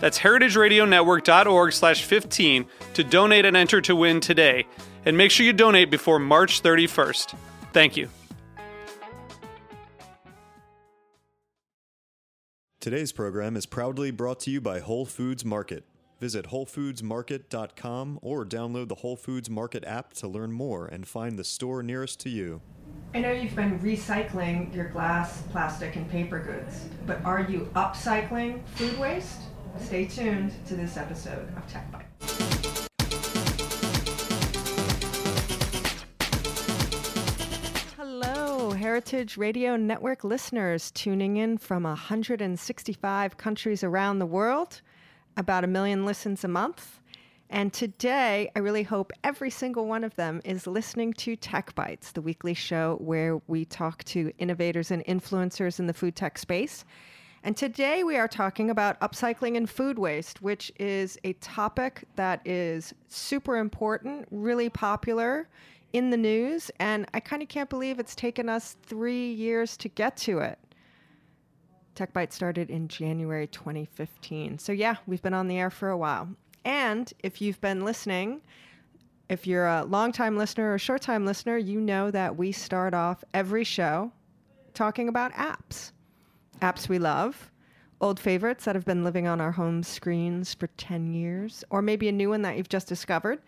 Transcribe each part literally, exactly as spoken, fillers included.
That's heritage radio network dot org slash fifteen to donate and enter to win today. And make sure you donate before March thirty-first. Thank you. Today's program is proudly brought to you by Whole Foods Market. Visit whole foods market dot com or download the Whole Foods Market app to learn more and find the store nearest to you. I know you've been recycling your glass, plastic, and paper goods, but are you upcycling food waste? Stay tuned to this episode of Tech Bites. Hello, Heritage Radio Network listeners tuning in from one hundred sixty-five countries around the world, about a million listens a month. And today, I really hope every single one of them is listening to Tech Bites, the weekly show where we talk to innovators and influencers in the food tech space. And today we are talking about upcycling and food waste, which is a topic that is super important, really popular in the news. And I kind of can't believe it's taken us three years to get to it. Tech Bites started in January twenty fifteen. So yeah, we've been on the air for a while. And if you've been listening, if you're a longtime listener or short-time listener, you know that we start off every show talking about apps. Apps we love, old favorites that have been living on our home screens for ten years, or maybe a new one that you've just discovered.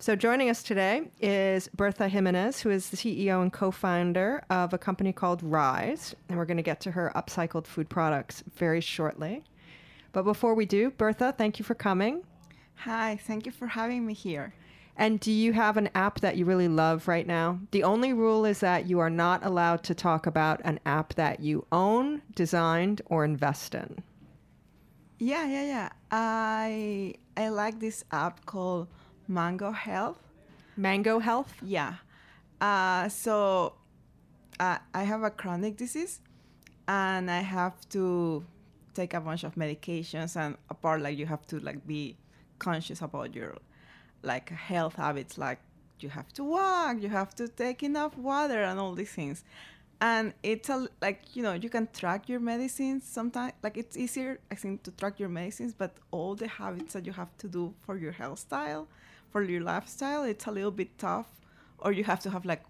So joining us today is Bertha Jimenez, who is the C E O and co-founder of a company called Rise, and we're going to get to her upcycled food products very shortly. But before we do, Bertha, thank you for coming. Hi, thank you for having me here. And do you have an app that you really love right now? The only rule is that you are not allowed to talk about an app that you own, designed, or invest in. Yeah, yeah, yeah. I I like this app called Mango Health. Mango Health? Yeah. Uh, so uh, I have a chronic disease, and I have to take a bunch of medications, and apart, like you have to like be conscious about your like health habits, like you have to walk, you have to take enough water and all these things. And it's a, like, you know, you can track your medicines sometimes, like it's easier, I think, to track your medicines, but all the habits that you have to do for your health style, for your lifestyle, it's a little bit tough, or you have to have like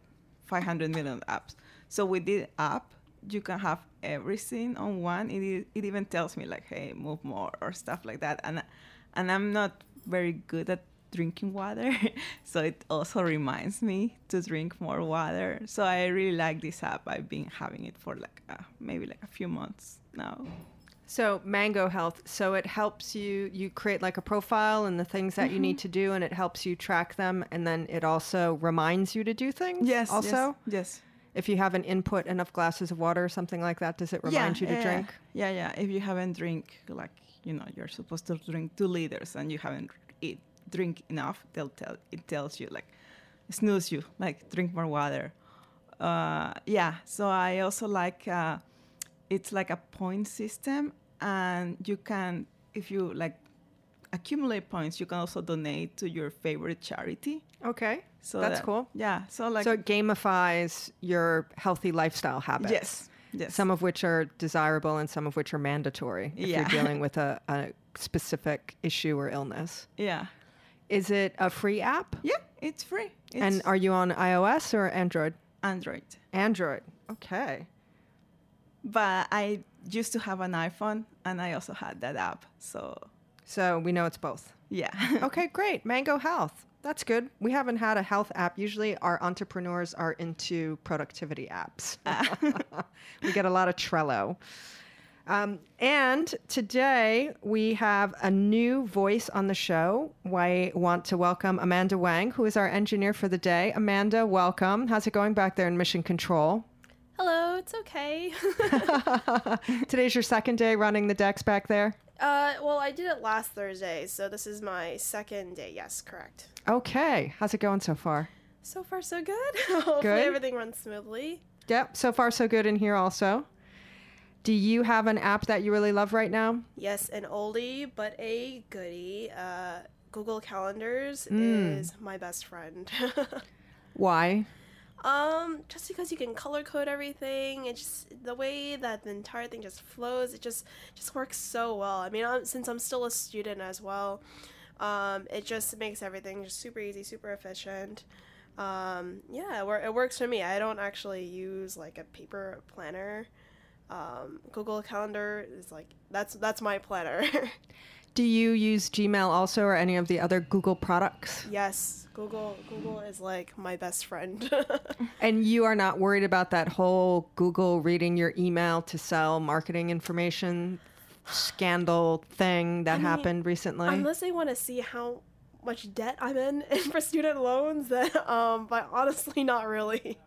five hundred million apps. So with this app, you can have everything on one. It, it even tells me like, hey, move more or stuff like that. And And I'm not very good at drinking water, so it also reminds me to drink more water. So I really like this app. I've been having it for like uh, maybe like a few months now. So Mango Health, so it helps you, you create like a profile and the things that mm-hmm. you need to do, and it helps you track them, and then it also reminds you to do things? Yes, also? yes, yes. If you haven't input enough glasses of water or something like that, does it remind yeah, you to yeah, drink? Yeah, yeah, if you haven't drink like, you know, you're supposed to drink two liters and you haven't eat, drink enough, they'll tell, it tells you, like, snooze you, like, drink more water. Uh, yeah, so I also like, uh, it's like a point system, and you can, if you, like, accumulate points, you can also donate to your favorite charity. Okay, so that's that, cool. Yeah, so like... So it gamifies your healthy lifestyle habits. Yes. Yes. Some of which are desirable and some of which are mandatory if yeah. you're dealing with a, a specific issue or illness. Yeah. Is it a free app? Yeah, it's free. It's and are you on iOS or Android? Android. Android. Okay. But I used to have an iPhone, and I also had that app. So, so we know it's both. Yeah. Okay, great. Mango Health. that's good. We haven't had a health app. Usually our entrepreneurs are into productivity apps. We get a lot of Trello. Um, and today we have a new voice on the show. I want to welcome Amanda Wang, who is our engineer for the day. Amanda, welcome. How's it going back there in Mission Control? Hello, it's okay. Today's your second day running the decks back there? Uh, well, I did it last Thursday, so this is my second day. Yes, correct. Okay. How's it going so far? So far, so good. Hopefully good? Everything runs smoothly. Yep. So far, so good in here also. Do you have an app that you really love right now? Yes, an oldie, but a goodie. Uh, Google Calendars mm. is my best friend. Why? Um, just because you can color code everything. It's just the way that the entire thing just flows. It just just works so well. I mean, I'm, since I'm still a student as well, um, it just makes everything just super easy, super efficient. Um, yeah, it, it works for me. I don't actually use like a paper planner. Um, Google Calendar is like that's that's my planner. Do you use Gmail also or any of the other Google products? Yes, Google Google is like my best friend. And you are not worried about that whole Google reading your email to sell marketing information scandal thing that I mean, happened recently? Unless they want to see how much debt I'm in for student loans, then, um, but honestly, not really.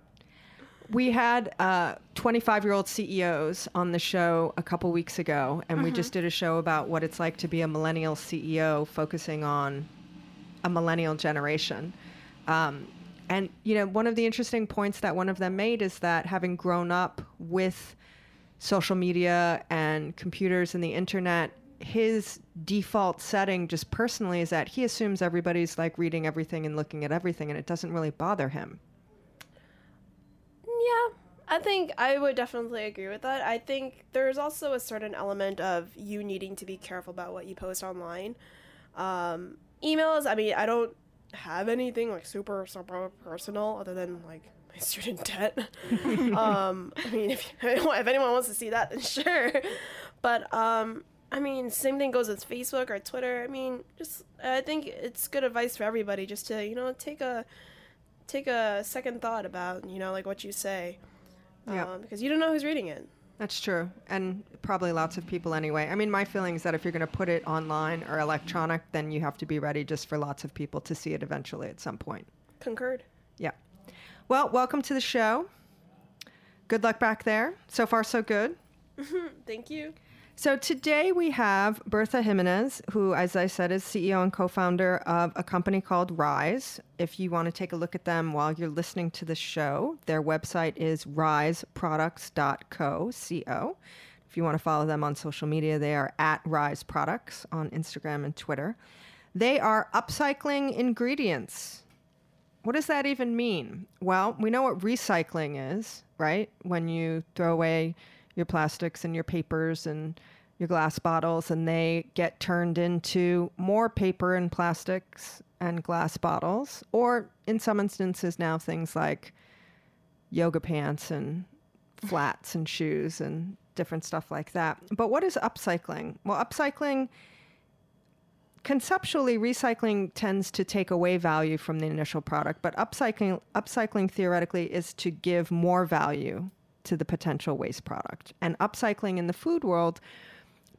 We had uh, twenty-five-year-old C E Os on the show a couple weeks ago, and mm-hmm. we just did a show about what it's like to be a millennial C E O focusing on a millennial generation. Um, and, you know, one of the interesting points that one of them made is that having grown up with social media and computers and the internet, his default setting just personally is that he assumes everybody's like reading everything and looking at everything, and it doesn't really bother him. Yeah, I think I would definitely agree with that. I think there's also a certain element of you needing to be careful about what you post online. Um, emails, I mean, I don't have anything like super, super personal other than like my student debt. um, I mean, if, if anyone wants to see that, then sure. But um, I mean, same thing goes with Facebook or Twitter. I mean, just I think it's good advice for everybody just to, you know, take a... take a second thought about, you know, like what you say, yep. um, because you don't know who's reading it. That's true. And probably lots of people anyway. I mean, my feeling is that if you're going to put it online or electronic, then you have to be ready just for lots of people to see it eventually at some point. Concurred. Yeah. Well, welcome to the show. Good luck back there. So far, so good. Thank you. So today we have Bertha Jimenez, who, as I said, is C E O and co-founder of a company called Rise. If you want to take a look at them while you're listening to the show, their website is rise products dot co. If you want to follow them on social media, they are at Rise Products on Instagram and Twitter. They are upcycling ingredients. What does that even mean? Well, we know what recycling is, right? When you throw away your plastics and your papers and your glass bottles, and they get turned into more paper and plastics and glass bottles, or in some instances now things like yoga pants and flats and shoes and different stuff like that. But what is upcycling? Well, upcycling, conceptually, recycling tends to take away value from the initial product, but upcycling, upcycling theoretically is to give more value to the potential waste product. And upcycling in the food world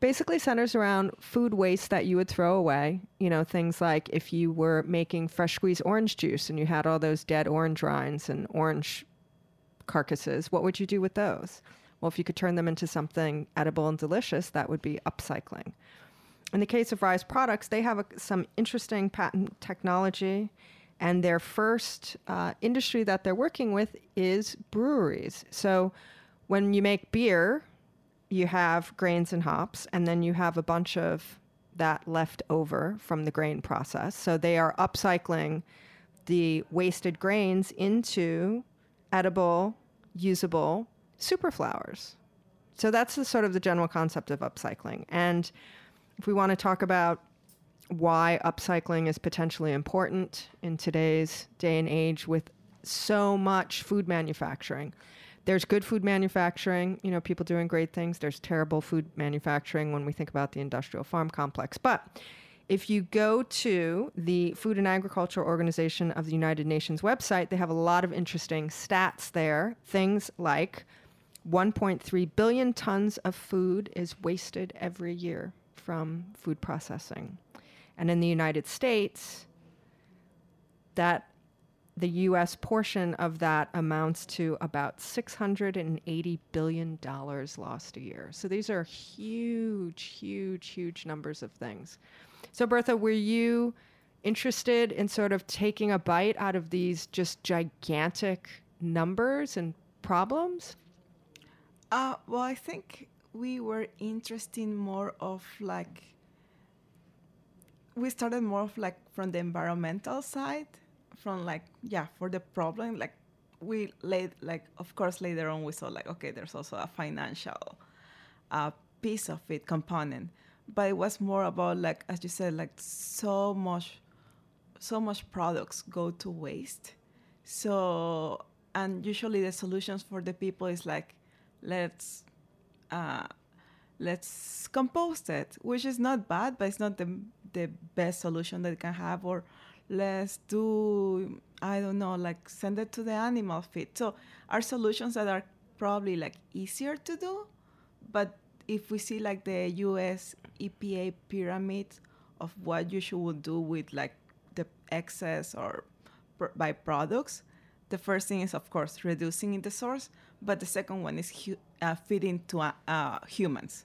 basically centers around food waste that you would throw away. You know, things like if you were making fresh squeezed orange juice and you had all those dead orange rinds and orange carcasses, what would you do with those? Well, if you could turn them into something edible and delicious, that would be upcycling. In the case of Rise Products, they have a, some interesting patent technology. And their first uh, industry that they're working with is breweries. So when you make beer, you have grains and hops, and then you have a bunch of that left over from the grain process. So they are upcycling the wasted grains into edible, usable superflowers. So that's the sort of the general concept of upcycling. And if we want to talk about why upcycling is potentially important in today's day and age with so much food manufacturing. There's good food manufacturing, you know, people doing great things. There's terrible food manufacturing when we think about the industrial farm complex. But If you go to the Food and Agriculture Organization of the United Nations website, they have a lot of interesting stats there. Things like one point three billion tons of food is wasted every year from food processing. And in the United States, that the U S portion of that amounts to about six hundred eighty billion dollars lost a year. So these are huge, huge, huge numbers of things. So Bertha, were you interested in sort of taking a bite out of these just gigantic numbers and problems? Uh, well, I think we were interested more of like, we started more of like from the environmental side, from like, yeah, for the problem, like we laid, like, of course, later on we saw like, okay, there's also a financial uh, piece of it, component, but it was more about like, as you said, like so much, so much products go to waste. So, and usually the solutions for the people is like, Let's uh, let's compost it, which is not bad, but it's not the the best solution that it can have. Or let's do, I don't know, like send it to the animal feed. So are solutions that are probably like easier to do, but if we see like the U S E P A pyramid of what you should do with like the excess or pr- byproducts, the first thing is of course reducing in the source. But the second one is hu- uh, feeding to uh, uh, humans.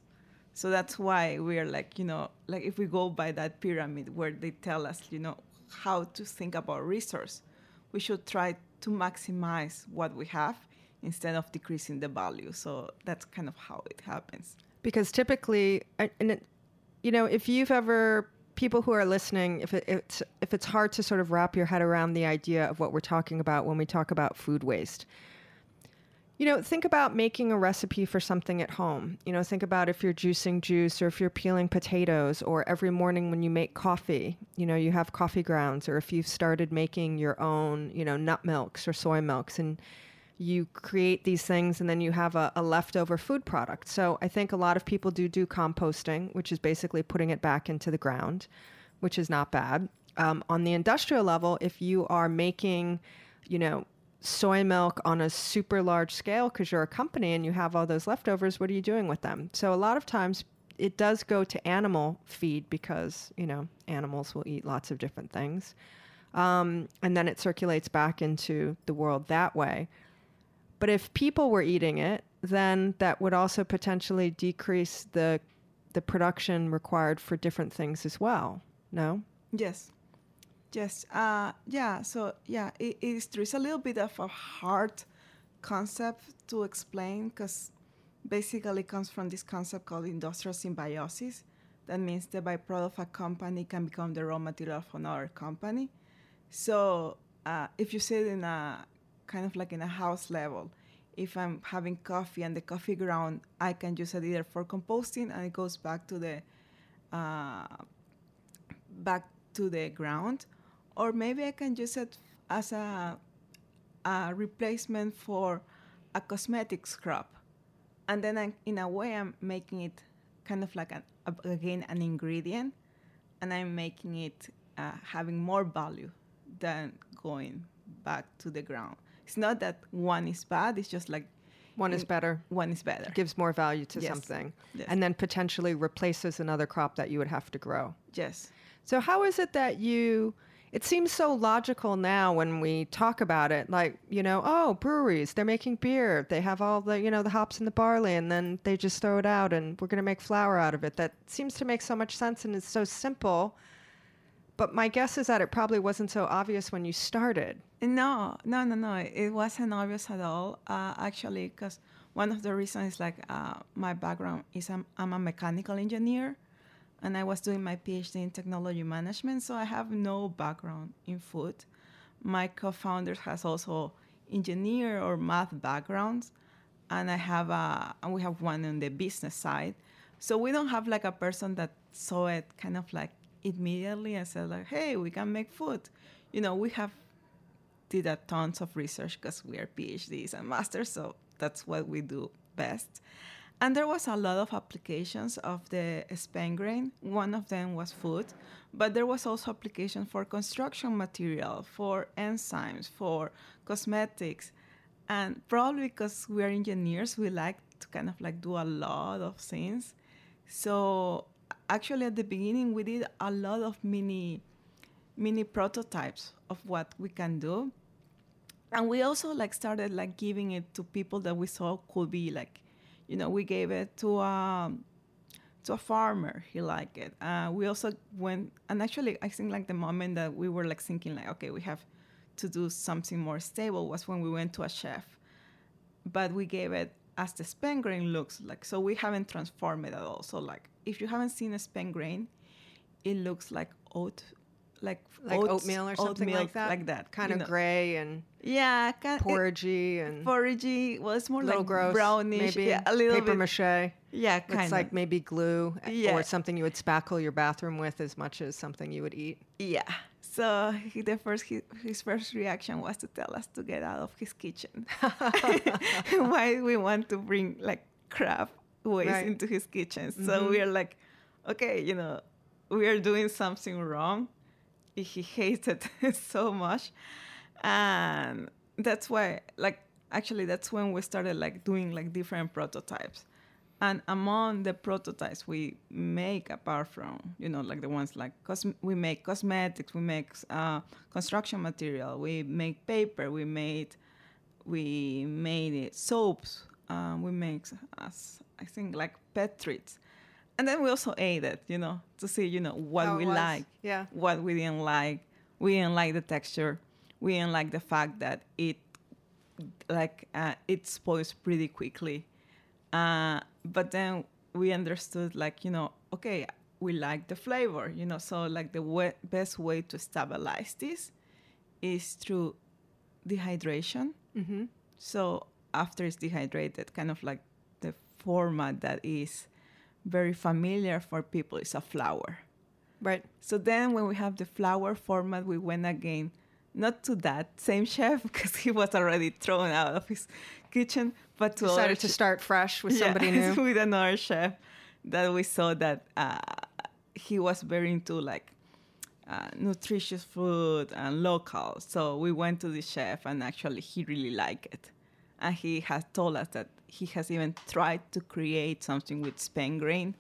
So that's why we're like, you know, like if we go by that pyramid where they tell us, you know, how to think about resource, we should try to maximize what we have instead of decreasing the value. So that's kind of how it happens. Because typically, and it, you know, if you've ever, people who are listening, if it, it's if it's hard to sort of wrap your head around the idea of what we're talking about when we talk about food waste. You know, think about making a recipe for something at home. You know, think about if you're juicing juice or if you're peeling potatoes or every morning when you make coffee, you know, you have coffee grounds, or if you've started making your own, you know, nut milks or soy milks, and you create these things and then you have a, a leftover food product. So I think a lot of people do do composting, which is basically putting it back into the ground, which is not bad. Um, on the industrial level, if you are making, you know, soy milk on a super large scale because you're a company and you have all those leftovers, what are you doing with them? So a lot of times it does go to animal feed because, you know, animals will eat lots of different things. Um, and then it circulates back into the world that way. But if people were eating it, then that would also potentially decrease the the production required for different things as well. No? Yes. Yes. Uh, yeah. So yeah, it is. It's a little bit of a hard concept to explain because basically it comes from this concept called industrial symbiosis. That means the byproduct of a company can become the raw material of another company. So uh, if you sit in a kind of like in a house level, if I'm having coffee and the coffee ground, I can use it either for composting and it goes back to the uh, back to the ground. Or maybe I can use it as a, a replacement for a cosmetic scrub. And then I, in a way, I'm making it kind of like, an, again, an ingredient. And I'm making it uh, having more value than going back to the ground. It's not that one is bad. It's just like... One is better. One is better. It gives more value to yes. something. Yes. And then potentially replaces another crop that you would have to grow. Yes. So how is it that you... It seems so logical now when we talk about it, like, you know, oh, breweries, they're making beer. They have all the, you know, the hops and the barley, and then they just throw it out, and we're going to make flour out of it. That seems to make so much sense, and it's so simple. But my guess is that it probably wasn't so obvious when you started. No, no, no, no. It wasn't obvious at all, uh, actually, because one of the reasons is, like, uh, my background is I'm, I'm a mechanical engineer. And I was doing my PhD in technology management, so I have no background in food. My co-founder has also engineer or math backgrounds, and I have a, and we have one on the business side. So we don't have like a person that saw it kind of like immediately and said like, hey, we can make food. You know, we have did a tons of research because we are PhDs and masters, so that's what we do best. And there was a lot of applications of the spent grain. One of them was food, but there was also application for construction material, for enzymes, for cosmetics. And probably because we're engineers, we like to kind of like do a lot of things. So actually at the beginning, we did a lot of mini, mini prototypes of what we can do. And we also like started like giving it to people that we saw could be like, you know, we gave it to a, to a farmer. He liked it. Uh, we also went, and actually, I think like the moment that we were like thinking like, okay, we have to do something more stable was when we went to a chef. But we gave it as the spent grain looks like. So we haven't transformed it at all. So like, if you haven't seen a spent grain, it looks like oat, like, like oats, oatmeal or something oatmeal, like that, like that, kind of know. Gray and yeah, kind porridgey and porridgey. Well, it's more like gross, brownish, maybe yeah, a little paper bit. mache. Yeah, kind of. It's like maybe glue yeah. or something you would spackle your bathroom with as much as something you would eat. Yeah. So he, the first he, his first reaction was to tell us to get out of his kitchen. Why we want to bring like crap waste right. into his kitchen? Mm-hmm. So we're like, okay, you know, we are doing something wrong. He hates it so much. And that's why, like, actually, that's when we started, like, doing, like, different prototypes. And among the prototypes we make, apart from, you know, like, the ones, like, cos- we make cosmetics, we make uh, construction material, we make paper, we made, we made it, soaps, um, we make, us, I think, like, pet treats. And then we also ate it, you know, to see, you know, what we like, yeah. what we didn't like. We didn't like the texture. We didn't like the fact that it, like, uh, it spoils pretty quickly. Uh, but then we understood, like, you know, okay, we like the flavor, you know. So, like, the way, best way to stabilize this is through dehydration. Mm-hmm. So after it's dehydrated, kind of like the format that is very familiar for people is a flour. Right. So then when we have the flour format, we went again, not to that same chef, because he was already thrown out of his kitchen, but to decided other to ch- start fresh with yeah, somebody new. With another chef that we saw that uh, he was very into like uh, nutritious food and local. So we went to the chef and actually he really liked it. And he has told us that he has even tried to create something with spent grain,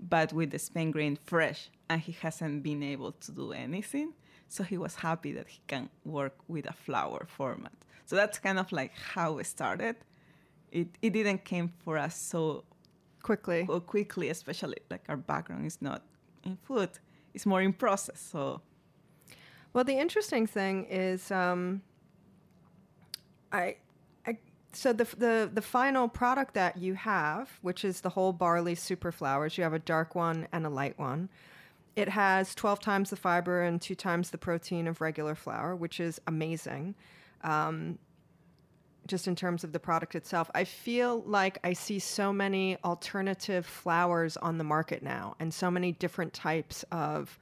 but with the spent grain fresh, and he hasn't been able to do anything. So he was happy that he can work with a flour format. So that's kind of like how it started. It it didn't came for us so quickly. So quickly, especially like our background is not in food; it's more in process. So, well, the interesting thing is, um, I. So the, the the final product that you have, which is the whole barley super flours, you have a dark one and a light one. It has twelve times the fiber and two times the protein of regular flour, which is amazing. Um, just in terms of the product itself, I feel like I see so many alternative flours on the market now, and so many different types of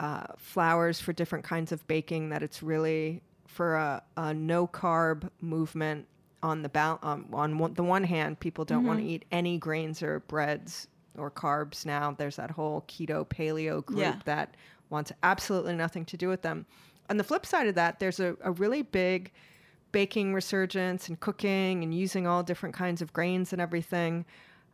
uh, flours for different kinds of baking. That it's really for a, a no carb movement. On the ba- um, on one, the one hand, people don't mm-hmm. want to eat any grains or breads or carbs now. There's that whole keto, paleo group yeah. that wants absolutely nothing to do with them. On the flip side of that, there's a, a really big baking resurgence and cooking and using all different kinds of grains and everything.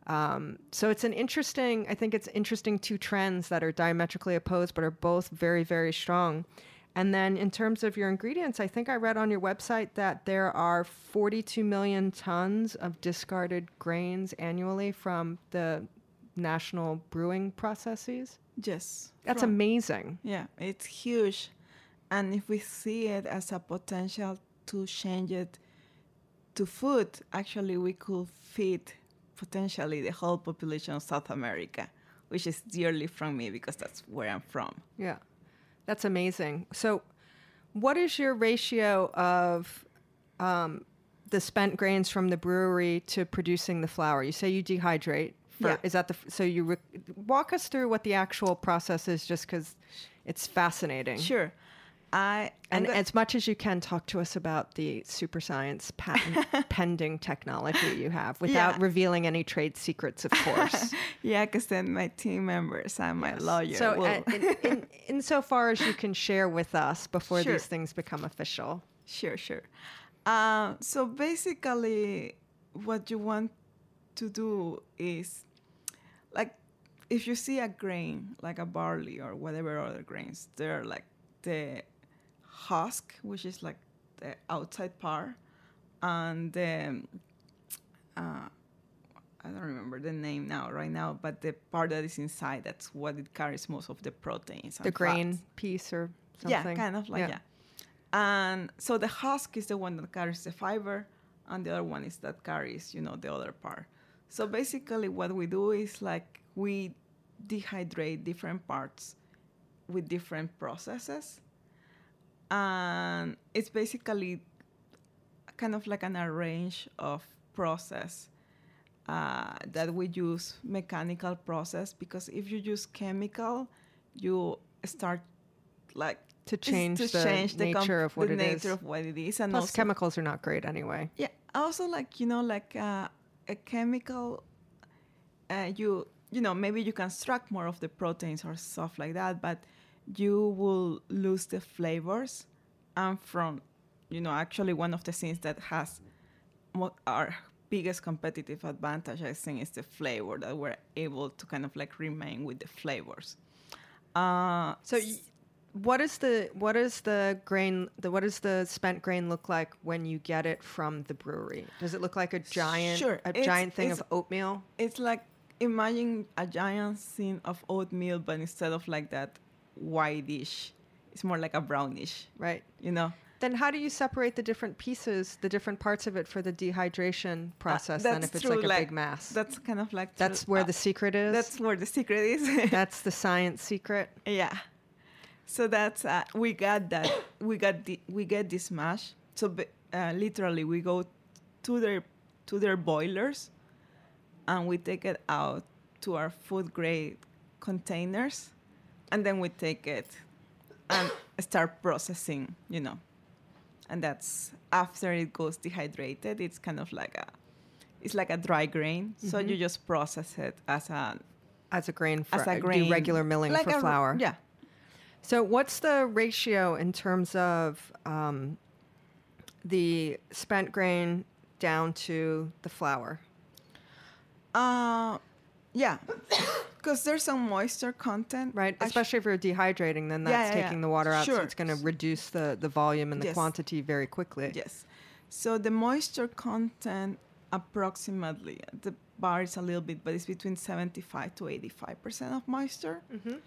Um, so it's an interesting, I think it's interesting two trends that are diametrically opposed but are both very, very strong. And then in terms of your ingredients, I think I read on your website that there are forty-two million tons of discarded grains annually from the national brewing processes. Yes. That's from. Amazing. Yeah, it's huge. And if we see it as a potential to change it to food, actually we could feed potentially the whole population of South America, which is dearly from me because that's where I'm from. Yeah. That's amazing. So what is your ratio of um, the spent grains from the brewery to producing the flour? You say you dehydrate. For, yeah. Is that the, so you re- walk us through what the actual process is just because it's fascinating. Sure. I and go- as much as you can, talk to us about the super science patent pending technology you have without yeah. revealing any trade secrets, of course. Yeah, because then my team members and yes. my lawyer so, will. Uh, in, in, insofar as you can share with us before sure. these things become official. Sure, sure. Uh, so basically, what you want to do is, like, if you see a grain, like a barley or whatever other grains, they're like the husk, which is like the outside part, and the, uh, I don't remember the name now, right now, but the part that is inside, that's what it carries most of the proteins. The grain fats. Piece or something? Yeah, kind of like, yeah. yeah. And so the husk is the one that carries the fiber, and the other one is that carries, you know, the other part. So basically what we do is like we dehydrate different parts with different processes. And it's basically kind of like an arrange of process uh, that we use mechanical process, because if you use chemical, you start like to change to the change nature the comp- of what the it nature is. Of what it is. And plus, also, chemicals are not great anyway. Yeah. Also, like, you know, like uh, a chemical, uh, you you know, maybe you can extract more of the proteins or stuff like that, but you will lose the flavors. And from, you know, actually one of the things that has mo- our biggest competitive advantage, I think, is the flavor, that we're able to kind of like remain with the flavors. Uh, so. Y- What is the what is the grain? The, what does the spent grain look like when you get it from the brewery? Does it look like a giant sure. a it's, giant thing of oatmeal? It's like, imagine a giant thing of oatmeal, but instead of like that whitish, it's more like a brownish, right? You know. Then how do you separate the different pieces, the different parts of it for the dehydration process? Uh, then if it's true, like a like, big mass, that's kind of like that's true. where uh, the secret is. That's where the secret is. That's the science secret. Yeah. So that's uh, we got that we got the, we get this mash. So uh, literally, we go to their to their boilers, and we take it out to our food grade containers, and then we take it and start processing. You know, and that's after it goes dehydrated. It's kind of like a it's like a dry grain. Mm-hmm. So you just process it as a as a grain for as a grain, do regular milling like for flour. Yeah. So what's the ratio in terms of um, the spent grain down to the flour? Uh, yeah, because there's some moisture content. Right, especially sh- if you're dehydrating, then that's yeah, yeah, taking yeah. the water out, sure. so it's going to reduce the, the volume and the yes. quantity very quickly. Yes. So the moisture content approximately, the bar is a little bit, but it's between seventy-five to eighty-five percent of moisture. Mm-hmm.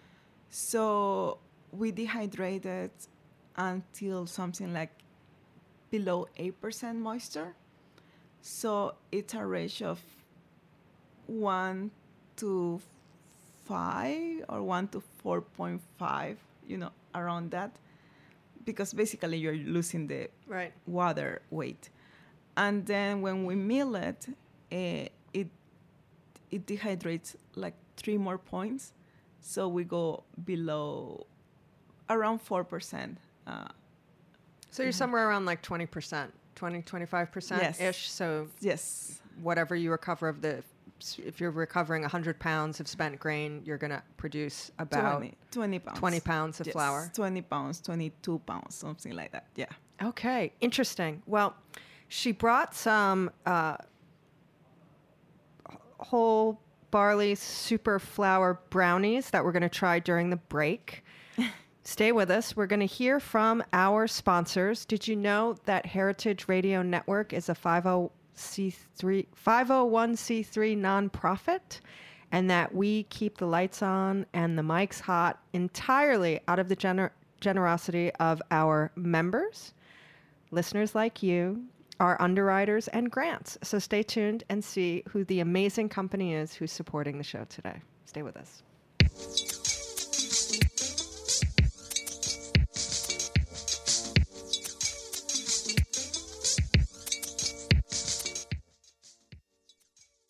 So we dehydrate it until something like below eight percent moisture. So it's a ratio of one to five or one to four point five, you know, around that. Because basically you're losing the right. water weight. And then when we mill it, eh, it, it dehydrates like three more points. So we go below around four percent. Uh, so you're mm-hmm. somewhere around like twenty percent, twenty, twenty-five percent ish. So yes, whatever you recover of the, if you're recovering one hundred pounds of spent grain, you're going to produce about twenty, twenty pounds. twenty pounds of yes. flour. twenty pounds, twenty-two pounds, something like that. Yeah. Okay. Interesting. Well, she brought some uh, whole barley super flour brownies that we're going to try during the break. Stay with us. We're going to hear from our sponsors. Did you know that Heritage Radio Network is a five oh one c three nonprofit, and that we keep the lights on and the mics hot entirely out of the gener- generosity of our members? Listeners like you are underwriters and grants. So stay tuned and see who the amazing company is who's supporting the show today. Stay with us.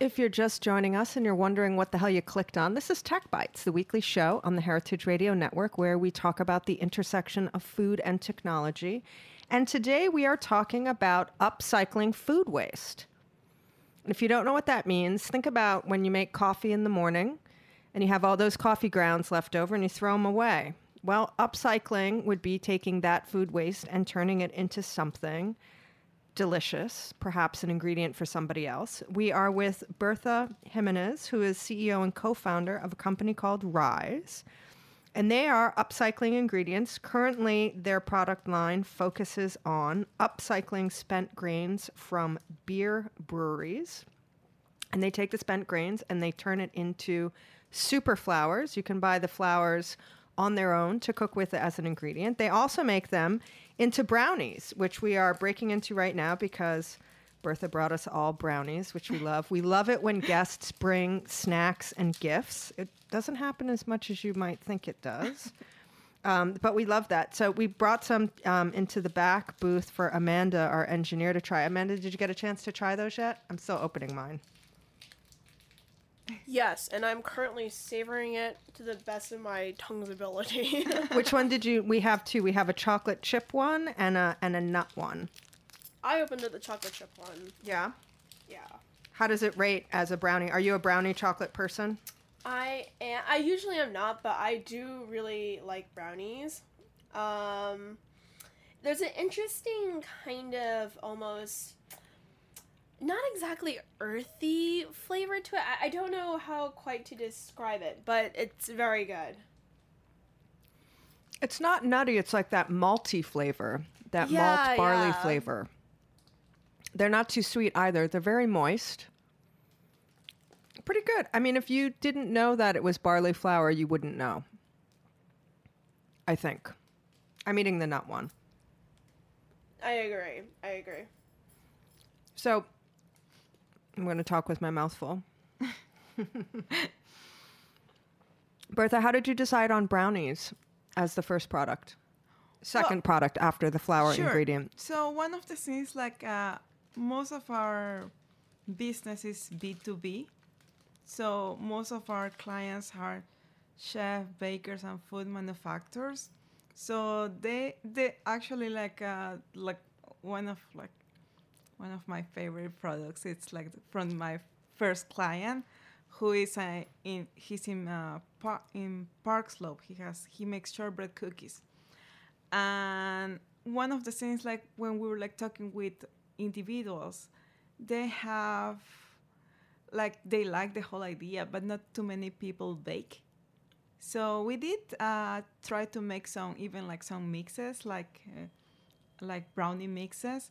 If you're just joining us and you're wondering what the hell you clicked on, this is Tech Bites, the weekly show on the Heritage Radio Network where we talk about the intersection of food and technology. And today we are talking about upcycling food waste. And if you don't know what that means, think about when you make coffee in the morning and you have all those coffee grounds left over and you throw them away. Well, upcycling would be taking that food waste and turning it into something delicious, perhaps an ingredient for somebody else. We are with Bertha Jimenez, who is C E O and co-founder of a company called Rise, and they are upcycling ingredients. Currently, their product line focuses on upcycling spent grains from beer breweries, and they take the spent grains and they turn it into super flours. You can buy the flours on their own to cook with it as an ingredient. They also make them into brownies, which we are breaking into right now because Bertha brought us all brownies, which we love. We love it when guests bring snacks and gifts. It doesn't happen as much as you might think it does, um, but we love that. So we brought some um, into the back booth for Amanda, our engineer, to try. Amanda, did you get a chance to try those yet? I'm still opening mine. Yes, and I'm currently savoring it to the best of my tongue's ability. Which one did you... We have two. We have a chocolate chip one and a and a nut one. I opened it the chocolate chip one. Yeah? Yeah. How does it rate as a brownie? Are you a brownie chocolate person? I am. I usually am not, but I do really like brownies. Um, there's an interesting kind of almost... not exactly earthy flavor to it. I, I don't know how quite to describe it, but it's very good. It's not nutty. It's like that malty flavor, that yeah, malt barley yeah. flavor. They're not too sweet either. They're very moist. Pretty good. I mean, if you didn't know that it was barley flour, you wouldn't know. I think. I'm eating the nut one. I agree. I agree. So... I'm going to talk with my mouth full. Bertha, how did you decide on brownies as the first product? Second well, product after the flour sure. ingredient. So one of the things, like uh, most of our business is B two B. So most of our clients are chefs, bakers, and food manufacturers. So they they actually like uh, like one of like. One of my favorite products. It's like from my first client, who is uh, in he's in uh, par- in Park Slope. He has he makes shortbread cookies, and one of the things like when we were like talking with individuals, they have like they like the whole idea, but not too many people bake. So we did uh, try to make some even like some mixes like uh, like brownie mixes.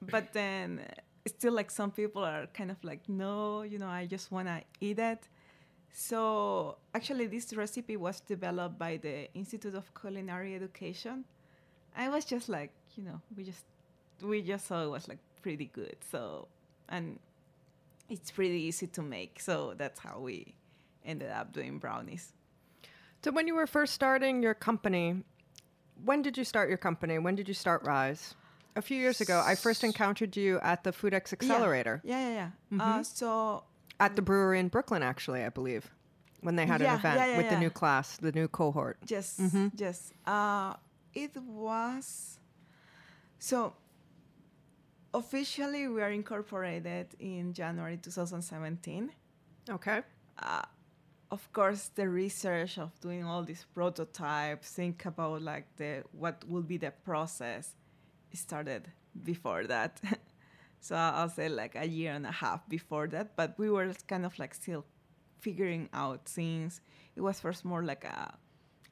But then still, like, some people are kind of like, no, you know, I just want to eat it. So actually, this recipe was developed by the Institute of Culinary Education. I was just like, you know, we just we just saw it was, like, pretty good. So, and it's pretty easy to make. So that's how we ended up doing brownies. So when you were first starting your company, when did you start your company? When did you start Rise? A few years ago, I first encountered you at the Foodx Accelerator. Yeah, yeah, yeah. yeah. Mm-hmm. uh, so at the brewery in Brooklyn, actually, I believe, when they had yeah, an event yeah, yeah, with yeah. the new class, the new cohort. Yes, mm-hmm. yes. Uh, it was... So officially, we are incorporated in January twenty seventeen. Okay. Uh, of course, the research of doing all these prototypes, think about like the what will be the process, started before that. So I'll say like a year and a half before that, but we were kind of like still figuring out things. It was first more like a,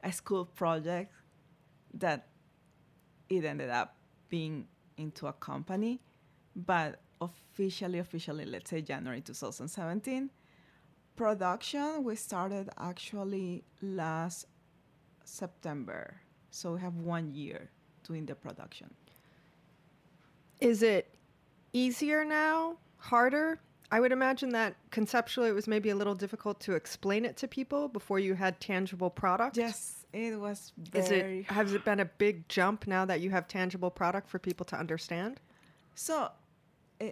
a school project that it ended up being into a company, but officially, officially, let's say January twenty seventeen. Production, we started actually last September. So we have one year doing the production. Is it easier now? Harder? I would imagine that conceptually it was maybe a little difficult to explain it to people before you had tangible product. Yes, it was very... Is it, has it been a big jump now that you have tangible product for people to understand? So uh,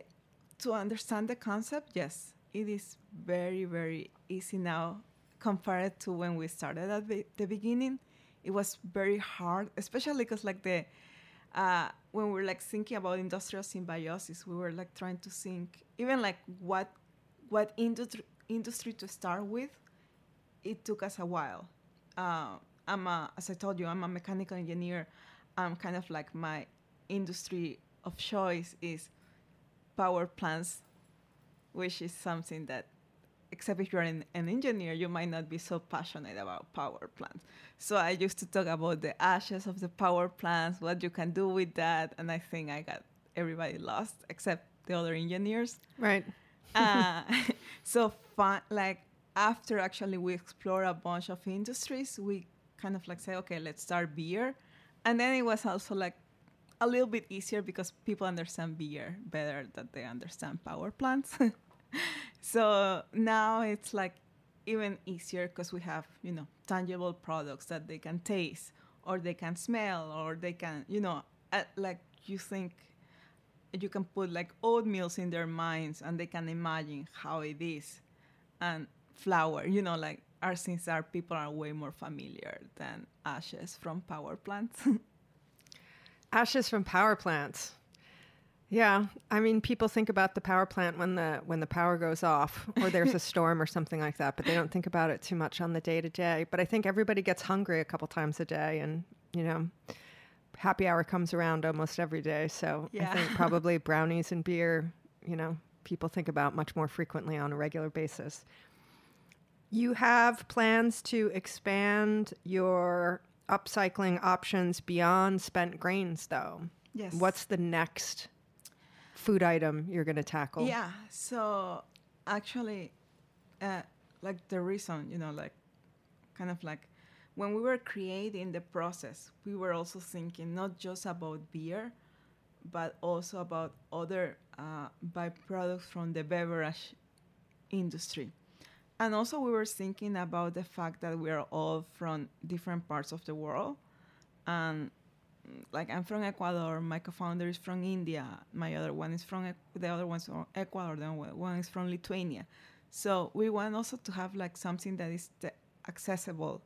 to understand the concept, yes, it is very, very easy now compared to when we started at the, the beginning. It was very hard, especially because like the... Uh, when we were like thinking about industrial symbiosis, we were like trying to think even like what what industry industry to start with. It took us a while. Uh, I'm a, as I told you, I'm a mechanical engineer. I'm kind of like my industry of choice is power plants, which is something that, except if you're an, an engineer, you might not be so passionate about power plants. So I used to talk about the ashes of the power plants, what you can do with that, and I think I got everybody lost, except the other engineers. Right. uh, so fun, like after actually we explore a bunch of industries, we kind of like say, okay, let's start beer. And then it was also like a little bit easier because people understand beer better than they understand power plants. So now it's like even easier because we have, you know, tangible products that they can taste or they can smell or they can, you know, uh, like you think you can put like oatmeal in their minds and they can imagine how it is. And flour, you know, like our since our people are way more familiar than ashes from power plants. Ashes from power plants. Yeah, I mean, people think about the power plant when the when the power goes off or there's a storm or something like that, but they don't think about it too much on the day-to-day. But I think everybody gets hungry a couple times a day, and, you know, happy hour comes around almost every day. So yeah. I think probably brownies and beer, you know, people think about much more frequently on a regular basis. You have plans to expand your upcycling options beyond spent grains, though. Yes. What's the next food item you're going to tackle? Yeah, so actually, uh, like the reason, you know, like kind of like when we were creating the process, we were also thinking not just about beer, but also about other uh, byproducts from the beverage industry. And also we were thinking about the fact that we are all from different parts of the world. And like I'm from Ecuador, my co-founder is from India, my other one is from, the other one's from Ecuador, the other one is from Lithuania. So we want also to have like something that is t- accessible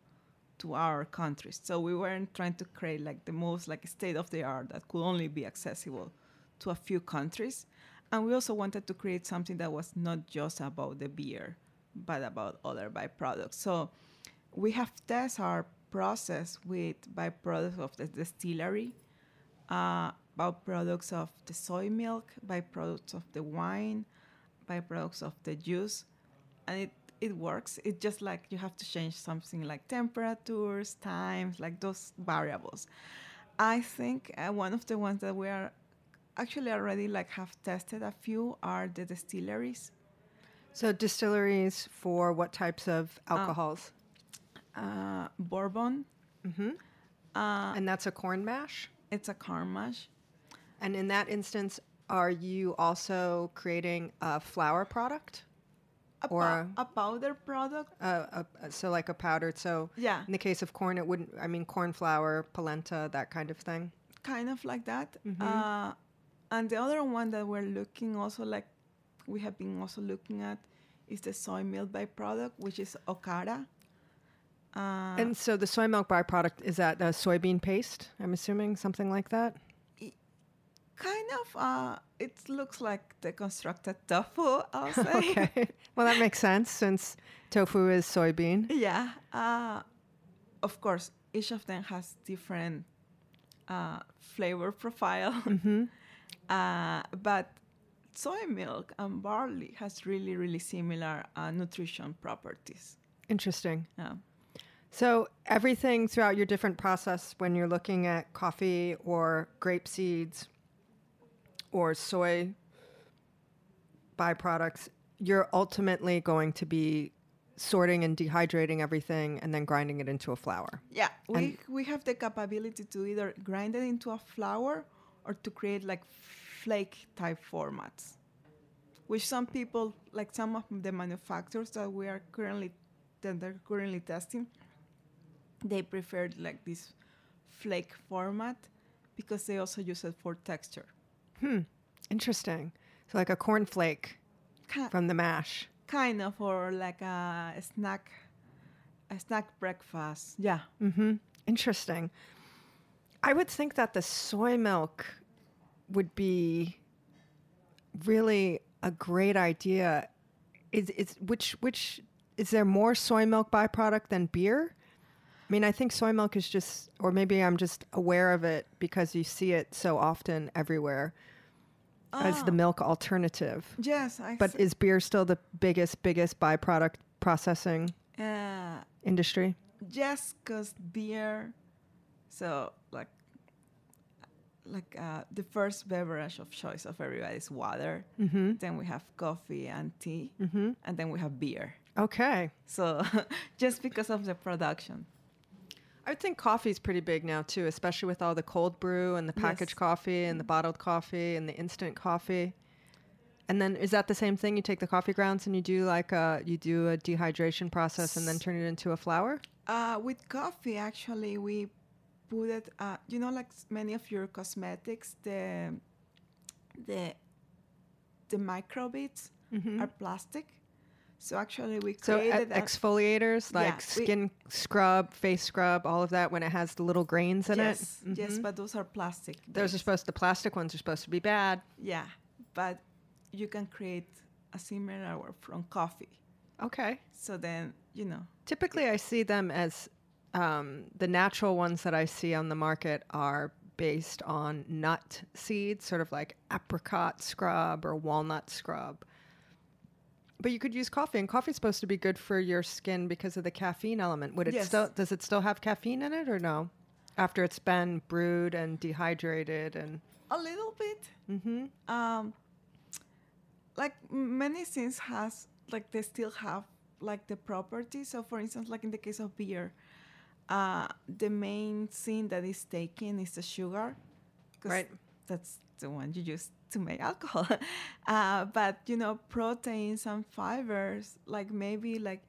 to our countries. So we weren't trying to create like the most like state of the art that could only be accessible to a few countries. And we also wanted to create something that was not just about the beer, but about other byproducts. So we have tests our process with byproducts of the distillery, uh, byproducts of the soy milk, byproducts of the wine, byproducts of the juice, and it, it works. It's just like you have to change something like temperatures, times, like those variables. I think uh, one of the ones that we are actually already like have tested a few are the distilleries. So distilleries for what types of alcohols? Um, Uh, bourbon. Mm-hmm. Uh, and that's a corn mash? It's a corn mash. And in that instance, Are you also creating a flour product? A or po- a powder product? Uh, a, so like a powdered. So yeah. In the case of corn, it wouldn't, I mean, corn flour, polenta, that kind of thing. Kind of like that. Mm-hmm. Uh, and the other one that we're looking also like we have been also looking at is the soy milk byproduct, which is okara. Uh, and so the soy milk byproduct, is that a soybean paste, I'm assuming, something like that? Kind of, uh, it looks like the constructed tofu, I'll say. Okay. Well, that makes sense since tofu is soybean. Yeah. Uh, of course, each of them has different uh, flavor profile. Mm-hmm. uh, but soy milk and barley has really, really similar uh, nutrition properties. Interesting. Yeah. So everything throughout your different process, when you're looking at coffee or grape seeds or soy byproducts, you're ultimately going to be sorting and dehydrating everything and then grinding it into a flour. Yeah, we and we have the capability to either grind it into a flour or to create like flake type formats, which some people, like some of the manufacturers that we are currently that they're currently testing, they prefer like this flake format because they also use it for texture. Hmm. Interesting. So like a cornflake Ki- from the mash. Kind of, or like a snack, a snack breakfast. Yeah. Mm-hmm. Interesting. I would think that the soy milk would be really a great idea. Is is which which is there more soy milk byproduct than beer? I mean, I think soy milk is just, or maybe I'm just aware of it because you see it so often everywhere ah. as the milk alternative. Yes. I but see. Is beer still the biggest, biggest byproduct processing uh, industry? Yes, because beer, so like like uh, the first beverage of choice of everybody is water. Mm-hmm. Then we have coffee and tea. Mm-hmm. And then we have beer. Okay. So just because of the production. I think coffee's pretty big now, too, especially with all the cold brew and the packaged yes. coffee and the bottled coffee and the instant coffee. And then is that the same thing? You take the coffee grounds and you do like a, you do a dehydration process and then turn it into a flour? Uh, with coffee, actually, we put it, uh, you know, like many of your cosmetics, the the, the microbeads mm-hmm. are plastic. So actually we created... So exfoliators, like yeah, skin scrub, face scrub, all of that, when it has the little grains in yes, it? Mm-hmm. Yes, but those are plastic. Those base. are supposed... The plastic ones are supposed to be bad. Yeah, but you can create a similar one from coffee. Okay. So then, you know... Typically I see them as... Um, the natural ones that I see on the market are based on nut seeds, sort of like apricot scrub or walnut scrub. But you could use coffee, and coffee's supposed to be good for your skin because of the caffeine element. Would it yes. still does it still have caffeine in it or no? After it's been brewed and dehydrated and a little bit. Mm-hmm. Um, like many things has like they still have like the properties. So for instance, like in the case of beer, uh, the main thing that is taken is the sugar. Right. That's the one you use to make alcohol. Uh, but, you know, proteins and fibers, like maybe like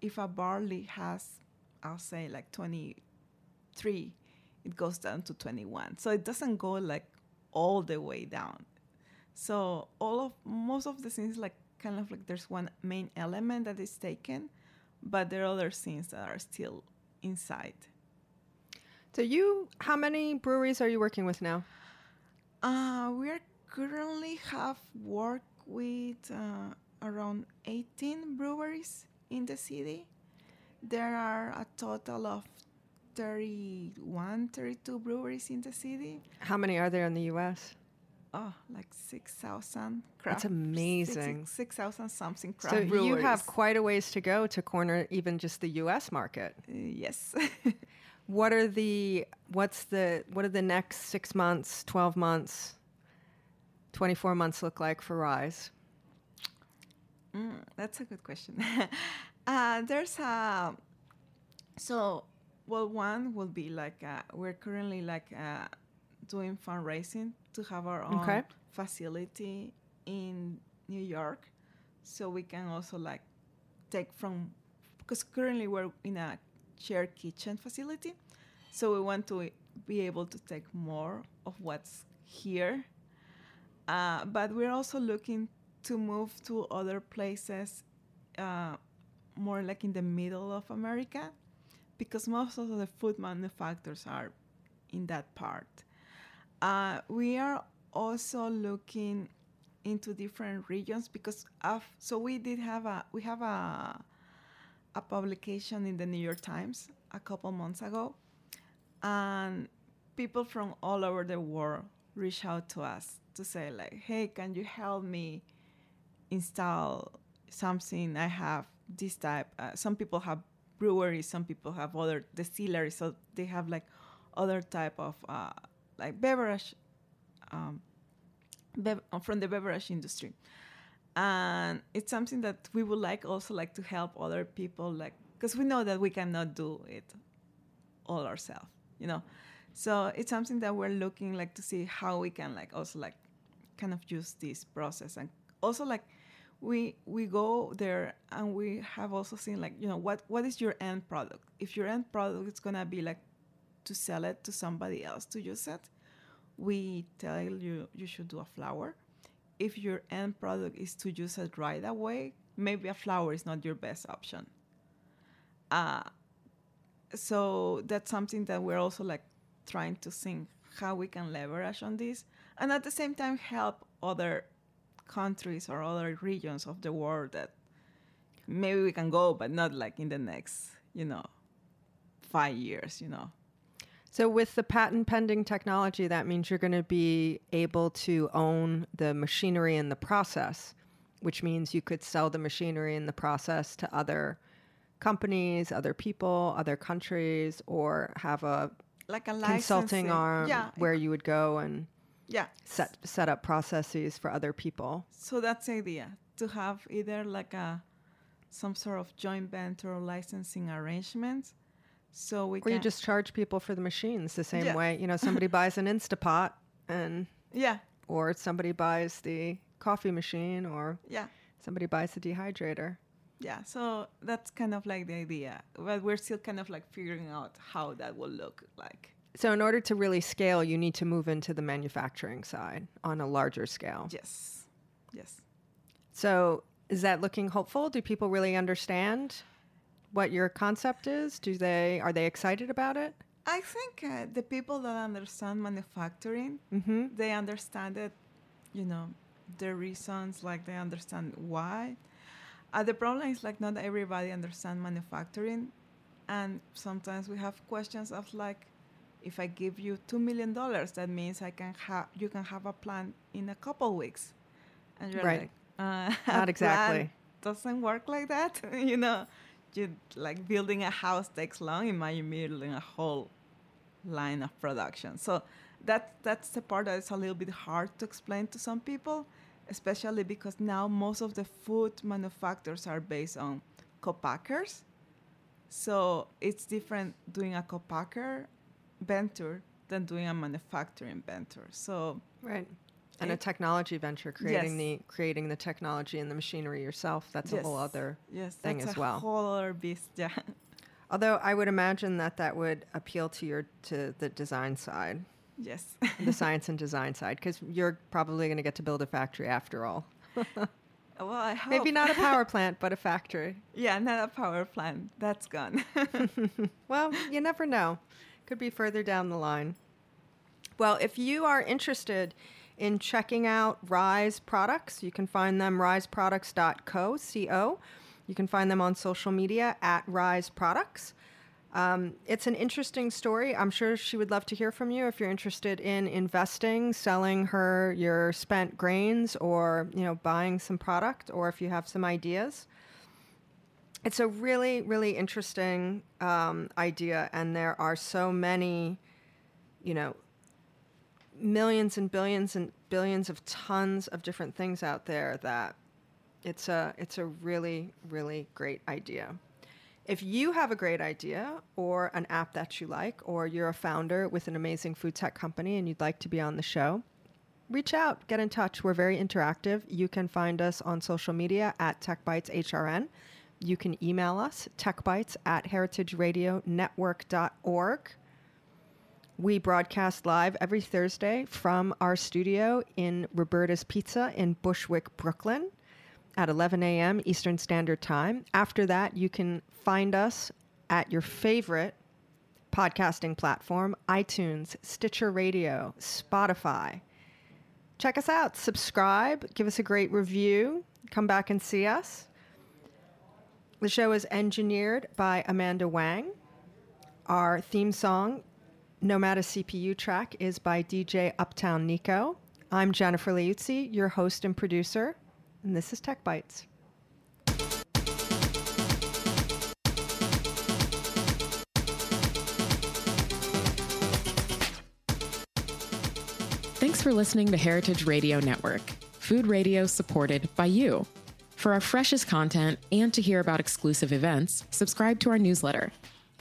if a barley has, I'll say like twenty-three, it goes down to twenty-one. So it doesn't go like all the way down. So all of, most of the things like kind of like there's one main element that is taken, but there are other things that are still inside. So you, how many breweries are you working with now? Uh, we are currently have worked with uh, around eighteen breweries in the city. There are a total of thirty-one, thirty-two breweries in the city. How many are there in the U S? Oh, like six thousand craft. That's amazing. six thousand something craft so breweries. So you have quite a ways to go to corner even just the U S market. Uh, yes. What are the what's the what are the next six months, twelve months, twenty-four months look like for Rise? Mm, that's a good question. uh, there's a so well one will be like uh, we're currently like uh, doing fundraising to have our own okay. facility in New York, so we can also like take from, because currently we're in a shared kitchen facility, so we want to be able to take more of what's here. Uh, but we're also looking to move to other places, uh, more like in the middle of America, because most of the food manufacturers are in that part. Uh, we are also looking into different regions, because of, so we did have a we have a a publication in the New York Times a couple months ago, and people from all over the world reached out to us to say like, hey, can you help me install something? I have this type. Uh, some people have breweries, some people have other distilleries, so they have like other type of uh, like beverage um, bev- from the beverage industry. And it's something that we would like also like to help other people, like, because we know that we cannot do it all ourselves, you know. So it's something that we're looking like to see how we can like also like kind of use this process. And also like we we go there and we have also seen like, you know, what what is your end product? If your end product is gonna be like to sell it to somebody else to use it, we tell you you should do a flower. If your end product is to use it right away, maybe a flower is not your best option. Uh, so that's something that we're also like trying to think how we can leverage on this, and at the same time help other countries or other regions of the world that maybe we can go, but not like in the next, you know, five years, you know. So with the patent pending technology, that means you're going to be able to own the machinery and the process, which means you could sell the machinery and the process to other companies, other people, other countries, or have a like a consulting arm yeah. where you would go and yeah. set set up processes for other people. So that's the idea, to have either like a some sort of joint venture or licensing arrangement. So we or you just charge people for the machines the same yeah. way, you know, somebody buys an Instapot and yeah, or somebody buys the coffee machine, or yeah, somebody buys the dehydrator. Yeah, so that's kind of like the idea, but we're still kind of like figuring out how that will look like. So in order to really scale, you need to move into the manufacturing side on a larger scale. Yes, yes. So is that looking hopeful? Do people really understand what your concept is? Do they are they excited about it? I think uh, the people that understand manufacturing, mm-hmm. they understand it, you know, the reasons, like they understand why. Uh, the problem is like not everybody understands manufacturing, and sometimes we have questions of like, if I give you two million dollars, that means I can have you can have a plant in a couple weeks, and you're right. like, uh, not exactly. Doesn't work like that, you know. You, like building a house takes long. Imagine building a whole line of production. So that that's the part that is a little bit hard to explain to some people, especially because now most of the food manufacturers are based on co-packers. So it's different doing a co-packer venture than doing a manufacturing venture. So right, and it, a technology venture, creating yes. the creating the technology and the machinery yourself. That's yes. a whole other yes, thing as well. Yes, that's a whole other beast. Yeah. Although I would imagine that that would appeal to your to the design side. Yes. The science and design side, because you're probably going to get to build a factory after all. Well, I hope. Maybe not a power plant, but a factory. Yeah, not a power plant. That's gone. Well, you never know. Could be further down the line. Well, if you are interested in checking out Rise products, you can find them rise products dot co. C O. You can find them on social media at Rise Products. Um, it's an interesting story. I'm sure she would love to hear from you if you're interested in investing, selling her your spent grains, or you know, buying some product, or if you have some ideas. It's a really, really interesting um, idea, and there are so many, you know, millions and billions and billions of tons of different things out there that it's a it's a really, really great idea. If you have a great idea or an app that you like, or you're a founder with an amazing food tech company and you'd like to be on the show, reach out, get in touch. We're very interactive. You can find us on social media at Tech Bites H R N. You can email us, techbites at heritage radio network dot org. We broadcast live every Thursday from our studio in Roberta's Pizza in Bushwick, Brooklyn, at eleven a.m. Eastern Standard Time. After that, you can find us at your favorite podcasting platform, iTunes, Stitcher Radio, Spotify. Check us out. Subscribe. Give us a great review. Come back and see us. The show is engineered by Amanda Wang. Our theme song, Nomad C P U track, is by D J Uptown Nico. I'm Jennifer Liuzzi, your host and producer. And this is Tech Bites. Thanks for listening to Heritage Radio Network, food radio supported by you. For our freshest content and to hear about exclusive events, subscribe to our newsletter.